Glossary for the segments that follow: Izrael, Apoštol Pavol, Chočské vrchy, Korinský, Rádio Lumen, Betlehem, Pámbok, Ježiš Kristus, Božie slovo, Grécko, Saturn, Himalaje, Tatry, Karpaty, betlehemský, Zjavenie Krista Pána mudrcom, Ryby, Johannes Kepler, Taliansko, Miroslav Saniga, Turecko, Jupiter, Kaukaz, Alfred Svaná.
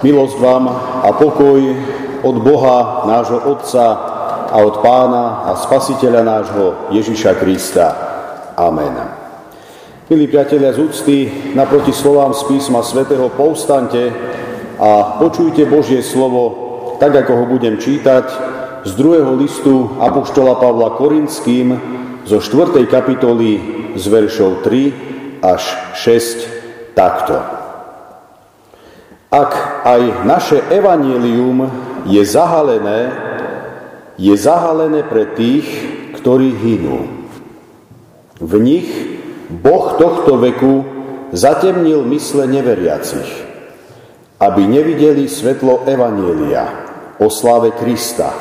Milosť vám a pokoj od Boha, nášho Otca a od Pána a Spasiteľa nášho Ježiša Krista. Amen. Milí priatelia, z úcty naproti slovám z písma svätého povstaňte a počujte Božie slovo, tak ako ho budem čítať, z 2. listu Apoštola Pavla Korinským zo 4. kapitoly z veršov 3 až 6 takto. Ak aj naše evanjelium je zahalené pre tých, ktorí hynú. V nich Boh tohto veku zatemnil mysle neveriacich, aby nevideli svetlo evanjelia o sláve Krista,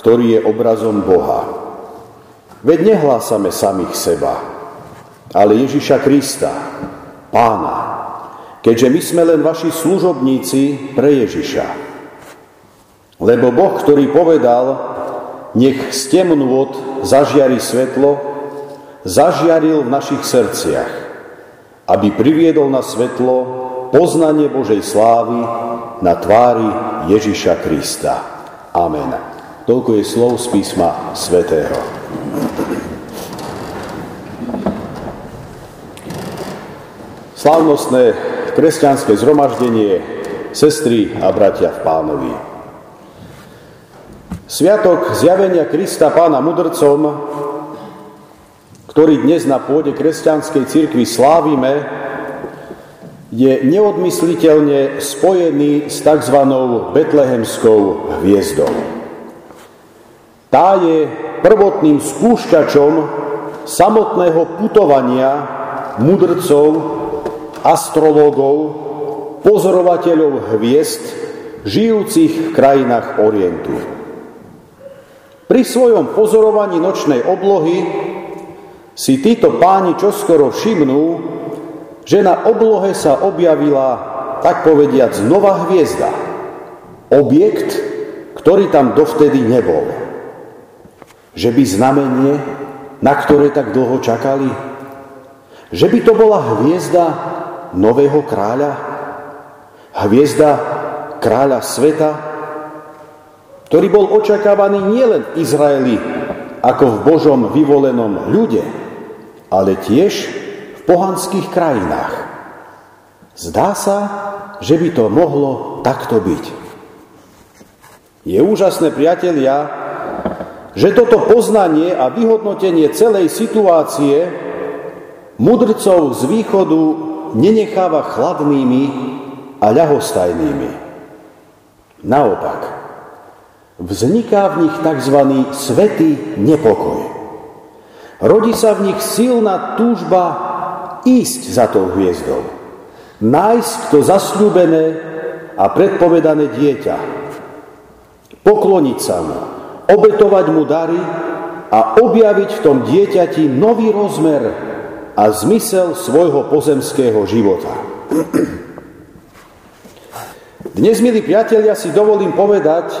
ktorý je obrazom Boha. Veď nehlásame samých seba, ale Ježiša Krista, Pána, keďže my sme len vaši služobníci pre Ježiša. Lebo Boh, ktorý povedal, nech z temnôt zažiari svetlo, zažiaril v našich srdciach, aby priviedol na svetlo poznanie Božej slávy na tvári Ježiša Krista. Amen. Toľko je slov z písma svätého. Slávnostné kresťanské zhromaždenie, sestry a bratia v Pánovi. Sviatok Zjavenia Krista Pána mudrcom, ktorý dnes na pôde kresťanskej cirkvi slávime, je neodmysliteľne spojený s tzv. Betlehemskou hviezdou. Tá je prvotným spúšťačom samotného putovania mudrcov, astrológov, pozorovateľov hviezd, žijúcich v krajinách Orientu. Pri svojom pozorovaní nočnej oblohy si títo páni čoskoro všimnú, že na oblohe sa objavila, tak povediac, nová hviezda. Objekt, ktorý tam dovtedy nebol. Že by znamenie, na ktoré tak dlho čakali? Že by to bola hviezda nového kráľa? Hviezda kráľa sveta, ktorý bol očakávaný nielen v Izraeli, ako v Božom vyvolenom ľude, ale tiež v pohanských krajinách. Zdá sa, že by to mohlo takto byť. Je úžasné, priatelia, že toto poznanie a vyhodnotenie celej situácie mudrcov z východu nenecháva chladnými a ľahostajnými. Naopak, vzniká v nich tzv. Svätý nepokoj. Rodí sa v nich silná túžba ísť za tou hviezdou, nájsť to zasľúbené a predpovedané dieťa, pokloniť sa mu, obetovať mu dary a objaviť v tom dieťati nový rozmer a zmysel svojho pozemského života. Dnes, milí priatelia, si dovolím povedať,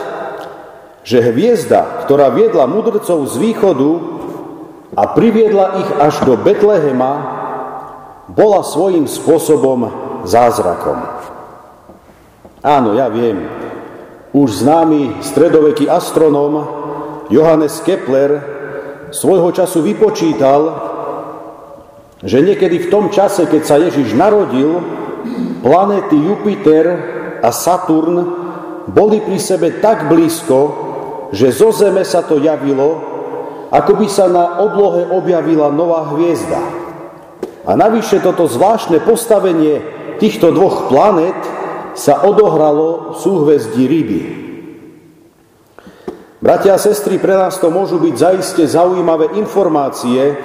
že hviezda, ktorá viedla mudrcov z východu a priviedla ich až do Betlehema, bola svojím spôsobom zázrakom. Áno, ja viem, už známy stredoveký astronóm Johannes Kepler svojho času vypočítal, že niekedy v tom čase, keď sa Ježiš narodil, planéty Jupiter a Saturn boli pri sebe tak blízko, že zo Zeme sa to javilo, ako by sa na oblohe objavila nová hviezda. A navyše toto zvláštne postavenie týchto dvoch planét sa odohralo v súhvezdí Ryby. Bratia a sestry, pre nás to môžu byť zaiste zaujímavé informácie,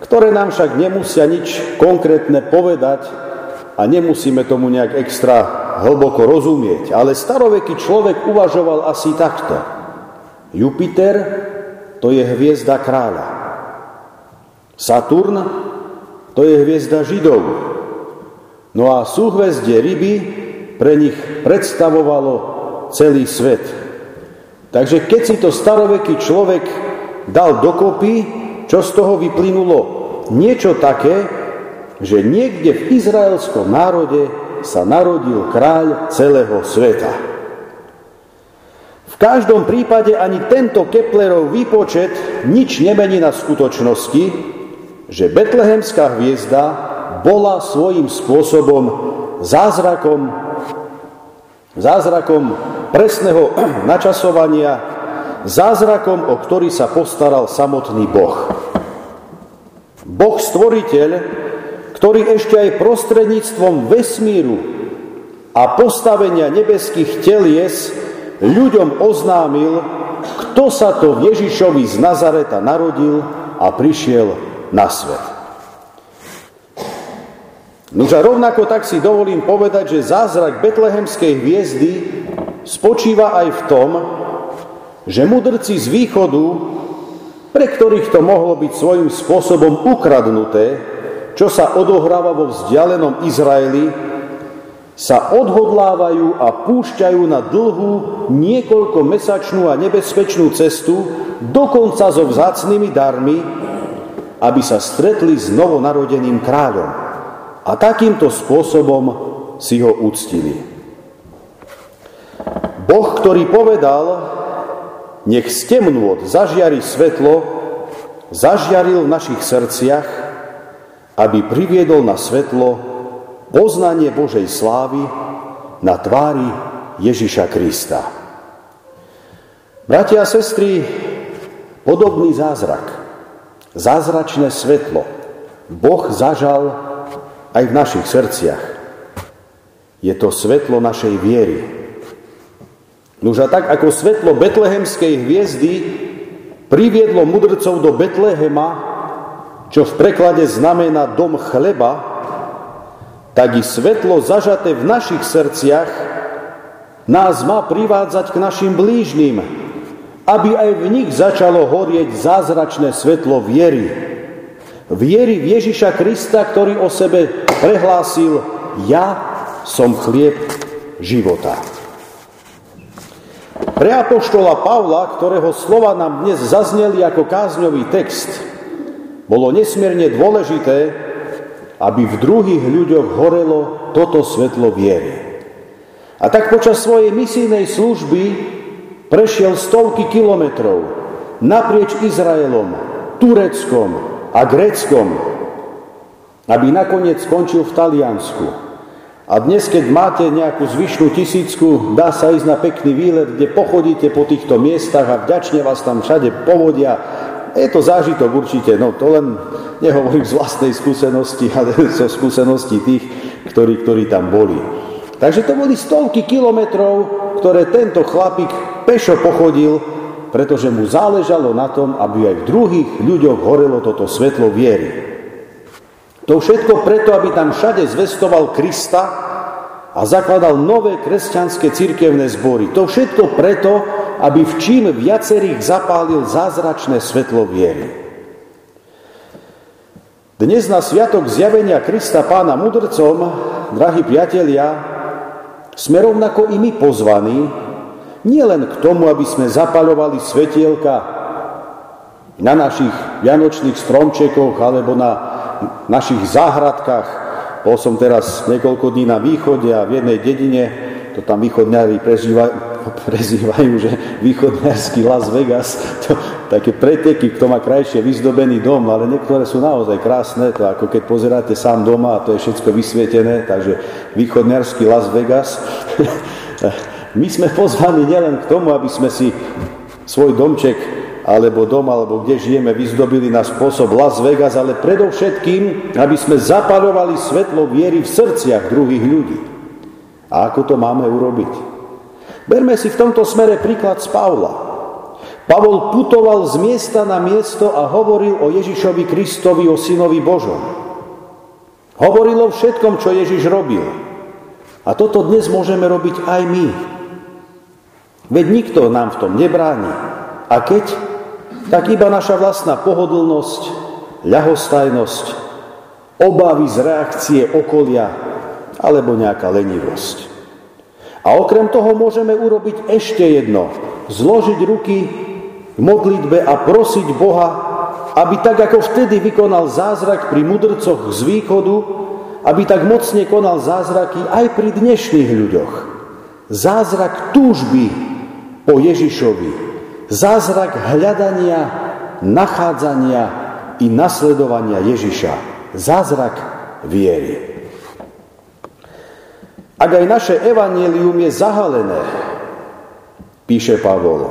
ktoré nám však nemusia nič konkrétne povedať a nemusíme tomu nejak extra hlboko rozumieť. Ale staroveký človek uvažoval asi takto. Jupiter, to je hviezda kráľa. Saturn, to je hviezda Židov. No a súhvezdie Ryby pre nich predstavovalo celý svet. Takže keď si to staroveký človek dal dokopy, čo z toho vyplynulo? Niečo také, že niekde v izraelskom národe sa narodil kráľ celého sveta. V každom prípade ani tento Keplerov výpočet nič nemení na skutočnosti, že betlehemská hviezda bola svojím spôsobom zázrakom presného načasovania, zázrakom, o ktorý sa postaral samotný Boh. Boh stvoriteľ, ktorý ešte aj prostredníctvom vesmíru a postavenia nebeských telies ľuďom oznámil, kto sa to v Ježišovi z Nazareta narodil a prišiel na svet. Nože rovnako tak si dovolím povedať, že zázrak betlehemskej hviezdy spočíva aj v tom, že mudrci z východu, pre ktorých to mohlo byť svojím spôsobom ukradnuté, čo sa odohráva vo vzdialenom Izraeli, sa odhodlávajú a púšťajú na dlhú, niekoľkomesačnú a nebezpečnú cestu, dokonca so vzácnymi darmi, aby sa stretli s novonarodeným kráľom. A takýmto spôsobom si ho uctili. Boh, ktorý povedal, nech z temnôt zažiari svetlo, zažiaril v našich srdciach, aby priviedol na svetlo poznanie Božej slávy na tvári Ježiša Krista. Bratia a sestry, podobný zázrak, zázračné svetlo, Boh zažal aj v našich srdciach. Je to svetlo našej viery. Nuž a tak, ako svetlo betlehemskej hviezdy priviedlo mudrcov do Betlehema, čo v preklade znamená dom chleba, tak i svetlo zažaté v našich srdciach nás má privádzať k našim blížnym, aby aj v nich začalo horieť zázračné svetlo viery. Viery v Ježiša Krista, ktorý o sebe prehlásil: ja som chlieb života. Pre apoštola Pavla, ktorého slova nám dnes zazneli ako kázňový text, bolo nesmierne dôležité, aby v druhých ľuďoch horelo toto svetlo viery. A tak počas svojej misijnej služby prešiel stovky kilometrov naprieč Izraelom, Tureckom a Gréckom, aby nakoniec skončil v Taliansku. A dnes, keď máte nejakú zvyšnú tisícku, dá sa ísť na pekný výlet, kde pochodíte po týchto miestach a vďačne vás tam všade povodia. Je to zážitok určite, no to len nehovorím z vlastnej skúsenosti, ale zo skúseností tých, ktorí tam boli. Takže to boli stovky kilometrov, ktoré tento chlapík pešo pochodil, pretože mu záležalo na tom, aby aj v druhých ľuďoch horelo toto svetlo viery. To všetko preto, aby tam všade zvestoval Krista a zakladal nové kresťanské cirkevné zbory. To všetko preto, aby v čím viacerých zapálil zázračné svetlo viery. Dnes na sviatok Zjavenia Krista Pána mudrcom, drahí priatelia, sme rovnako i my pozvaní, nielen k tomu, aby sme zapaľovali svetielka na našich vianočných stromčekoch alebo na našich záhradkách. Bol som teraz niekoľko dní na východe a v jednej dedine, to tam východňari prezývajú, že východňarský Las Vegas, to také preteky, kto má krajšie vyzdobený dom, ale niektoré sú naozaj krásne, to ako keď pozeráte sám doma a to je všetko vysvietené, takže východňarský Las Vegas. My sme pozvaní nielen k tomu, aby sme si svoj domček alebo dom, alebo kde žijeme, vyzdobili na spôsob Las Vegas, ale predovšetkým, aby sme zapaľovali svetlo viery v srdciach druhých ľudí. A ako to máme urobiť? Berme si v tomto smere príklad z Pavla. Pavol putoval z miesta na miesto a hovoril o Ježišovi Kristovi, o Synovi Božom. Hovoril o všetkom, čo Ježiš robil. A toto dnes môžeme robiť aj my. Veď nikto nám v tom nebráni. A keď, tak iba naša vlastná pohodlnosť, ľahostajnosť, obavy z reakcie okolia alebo nejaká lenivosť. A okrem toho môžeme urobiť ešte jedno. Zložiť ruky v modlitbe a prosiť Boha, aby tak, ako vtedy vykonal zázrak pri mudrcoch z východu, aby tak mocne konal zázraky aj pri dnešných ľuďoch. Zázrak túžby po Ježišovi, zázrak hľadania, nachádzania i nasledovania Ježiša, zázrak viery. Ak aj naše evanjelium je zahalené, píše Pavol,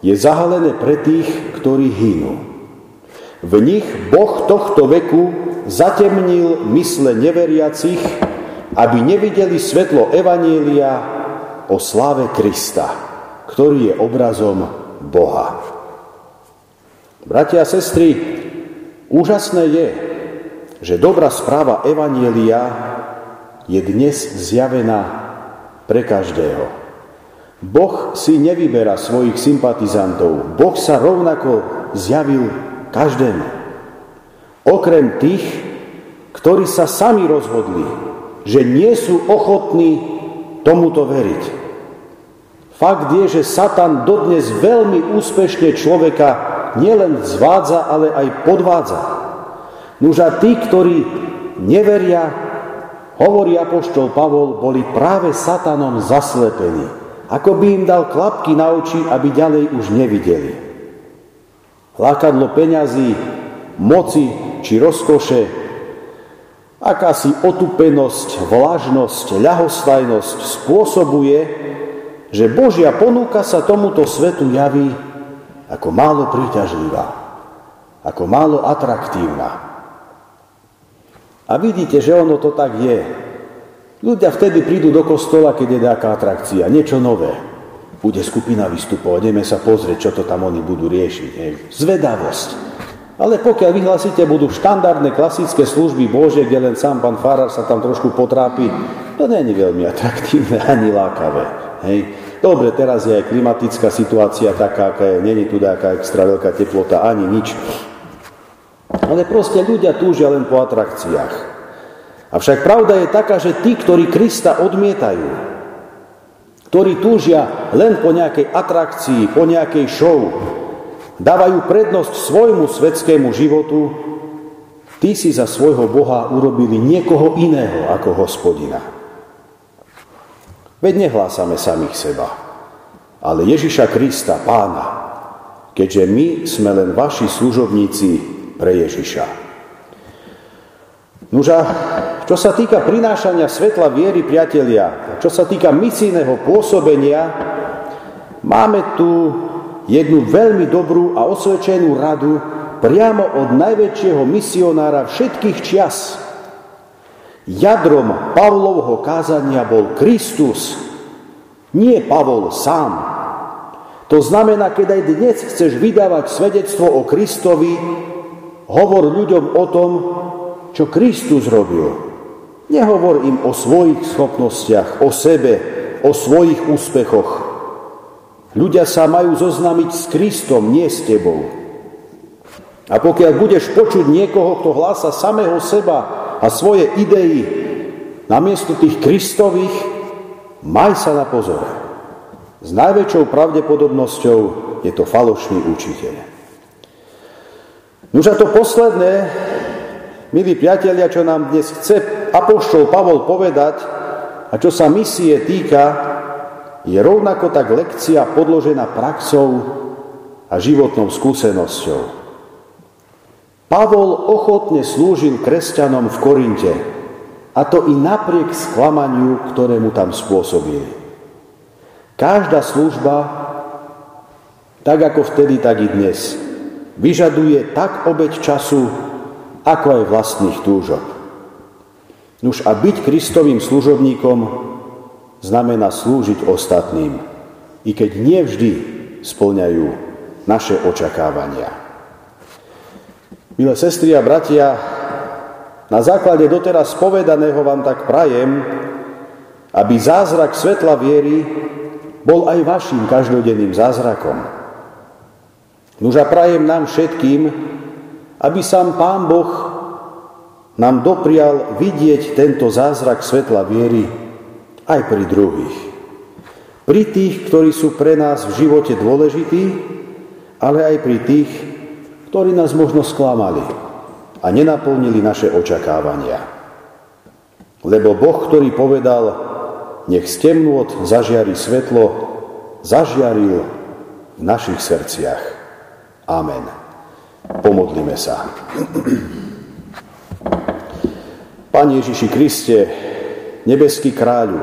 je zahalené pre tých, ktorí hynú. V nich Boh tohto veku zatemnil mysle neveriacich, aby nevideli svetlo evanjelia o sláve Krista, ktorý je obrazom Boha. Bratia a sestry, úžasné je, že dobrá správa evanjelia je dnes zjavená pre každého. Boh si nevyberá svojich sympatizantov. Boh sa rovnako zjavil každému. Okrem tých, ktorí sa sami rozhodli, že nie sú ochotní tomuto veriť. Fakt je, že Satan dodnes veľmi úspešne človeka nielen zvádza, ale aj podvádza. Nuž a tí, ktorí neveria, hovorí apoštol Pavol, boli práve Satanom zaslepení. Ako by im dal klapky na oči, aby ďalej už nevideli. Lákadlo peňazí, moci či rozkoše, akási otupenosť, vlažnosť, ľahostajnosť spôsobuje, že Božia ponuka sa tomuto svetu javí ako málo príťažlivá, ako málo atraktívna. A vidíte, že ono to tak je. Ľudia vtedy prídu do kostola, keď je nejaká atrakcia, niečo nové. Bude skupina vystupovať, ideme sa pozrieť, čo to tam oni budú riešiť. Zvedavosť. Ale pokiaľ vyhlasíte, budú štandardné klasické služby Božie, kde len sám pán farár sa tam trošku potrápi, to nie je veľmi atraktívne ani lákavé. Hej. Dobre, teraz je aj klimatická situácia taká, aká je, nie je tu nejaká extra veľká teplota, ani nič. Ale proste ľudia túžia len po atrakciách. Avšak pravda je taká, že tí, ktorí Krista odmietajú, ktorí túžia len po nejakej atrakcii, po nejakej show, dávajú prednosť svojmu svetskému životu, tí si za svojho Boha urobili niekoho iného ako Hospodina. Veď nehlásame samých seba, ale Ježiša Krista, Pána, keďže my sme len vaši služobníci pre Ježiša. Nuža, čo sa týka prinášania svetla viery, priatelia, čo sa týka misijného pôsobenia, máme tu jednu veľmi dobrú a osvedčenú radu priamo od najväčšieho misionára všetkých čias. Jadrom Pavlovho kázania bol Kristus, nie Pavol sám. To znamená, keď aj dnes chceš vydávať svedectvo o Kristovi, hovor ľuďom o tom, čo Kristus robil. Nehovor im o svojich schopnostiach, o sebe, o svojich úspechoch. Ľudia sa majú zoznamiť s Kristom, nie s tebou. A pokiaľ budeš počuť niekoho, kto hlása samého seba a svoje idei namiesto tých Kristových, maj sa na pozore. S najväčšou pravdepodobnosťou je to falošný učiteľ. Nuž a to posledné, milí priatelia, čo nám dnes chce apoštol Pavol povedať a čo sa misie týka, je rovnako tak lekcia podložená praxou a životnou skúsenosťou. Pavol ochotne slúžil kresťanom v Korinte, a to i napriek sklamaniu, ktoré mu tam spôsobili. Každá služba, tak ako vtedy, tak i dnes, vyžaduje tak obeť času, ako aj vlastných túžob. Nuž a byť Kristovým služobníkom znamená slúžiť ostatným, i keď nevždy spĺňajú naše očakávania. Milé sestry a bratia, na základe doteraz povedaného vám tak prajem, aby zázrak svetla viery bol aj vašim každodenným zázrakom. Nuž a prajem nám všetkým, aby sám Pán Boh nám doprial vidieť tento zázrak svetla viery aj pri druhých. Pri tých, ktorí sú pre nás v živote dôležití, ale aj pri tých, ktorí nás možno sklamali a nenaplnili naše očakávania. Lebo Boh, ktorý povedal, nech z temnôt zažiari svetlo, zažiaril v našich srdciach. Amen. Pomodlíme sa. Pane Ježiši Kriste, nebeský kráľu,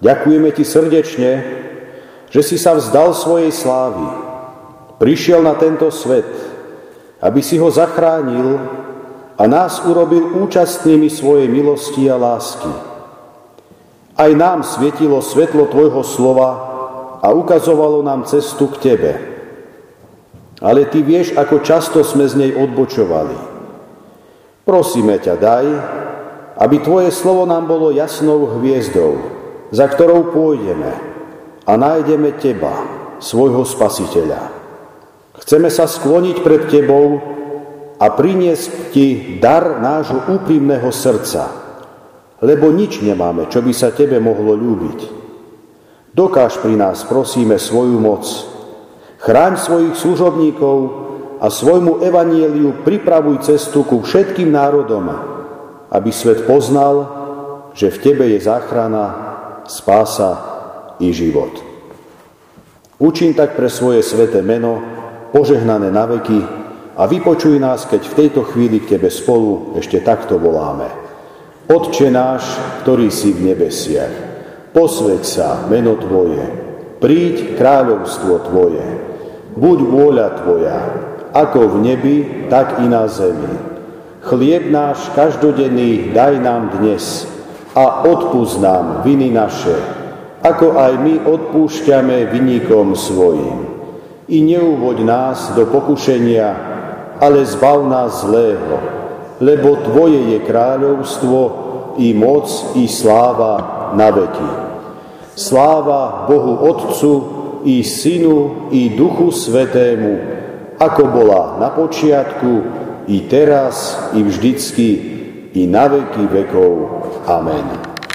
ďakujeme Ti srdečne, že si sa vzdal svojej slávy, prišiel na tento svet, aby si ho zachránil a nás urobil účastnými svojej milosti a lásky. Aj nám svietilo svetlo Tvojho slova a ukazovalo nám cestu k Tebe. Ale Ty vieš, ako často sme z nej odbočovali. Prosíme ťa, daj, aby Tvoje slovo nám bolo jasnou hviezdou, za ktorou pôjdeme a nájdeme Teba, svojho Spasiteľa. Chceme sa skloniť pred Tebou a priniesť Ti dar nášho úprimného srdca, lebo nič nemáme, čo by sa Tebe mohlo ľúbiť. Dokáž pri nás, prosíme, svoju moc. Chráň svojich služobníkov a svojmu evanjeliu pripravuj cestu ku všetkým národom, aby svet poznal, že v Tebe je záchrana, spása i život. Učiň tak pre svoje sväté meno, požehnané na veky, a vypočuj nás, keď v tejto chvíli k Tebe spolu ešte takto voláme. Otče náš, ktorý si v nebesiach, posväť sa meno Tvoje, príď kráľovstvo Tvoje, buď vôľa Tvoja, ako v nebi, tak i na zemi. Chlieb náš každodenný daj nám dnes a odpusť nám viny naše, ako aj my odpúšťame vinníkom svojim. I neuvoď nás do pokušenia, ale zbav nás zlého, lebo Tvoje je kráľovstvo, i moc, i sláva na veky. Sláva Bohu Otcu, i Synu, i Duchu Svetému, ako bola na počiatku, i teraz, i vždycky, i na veky vekov. Amen.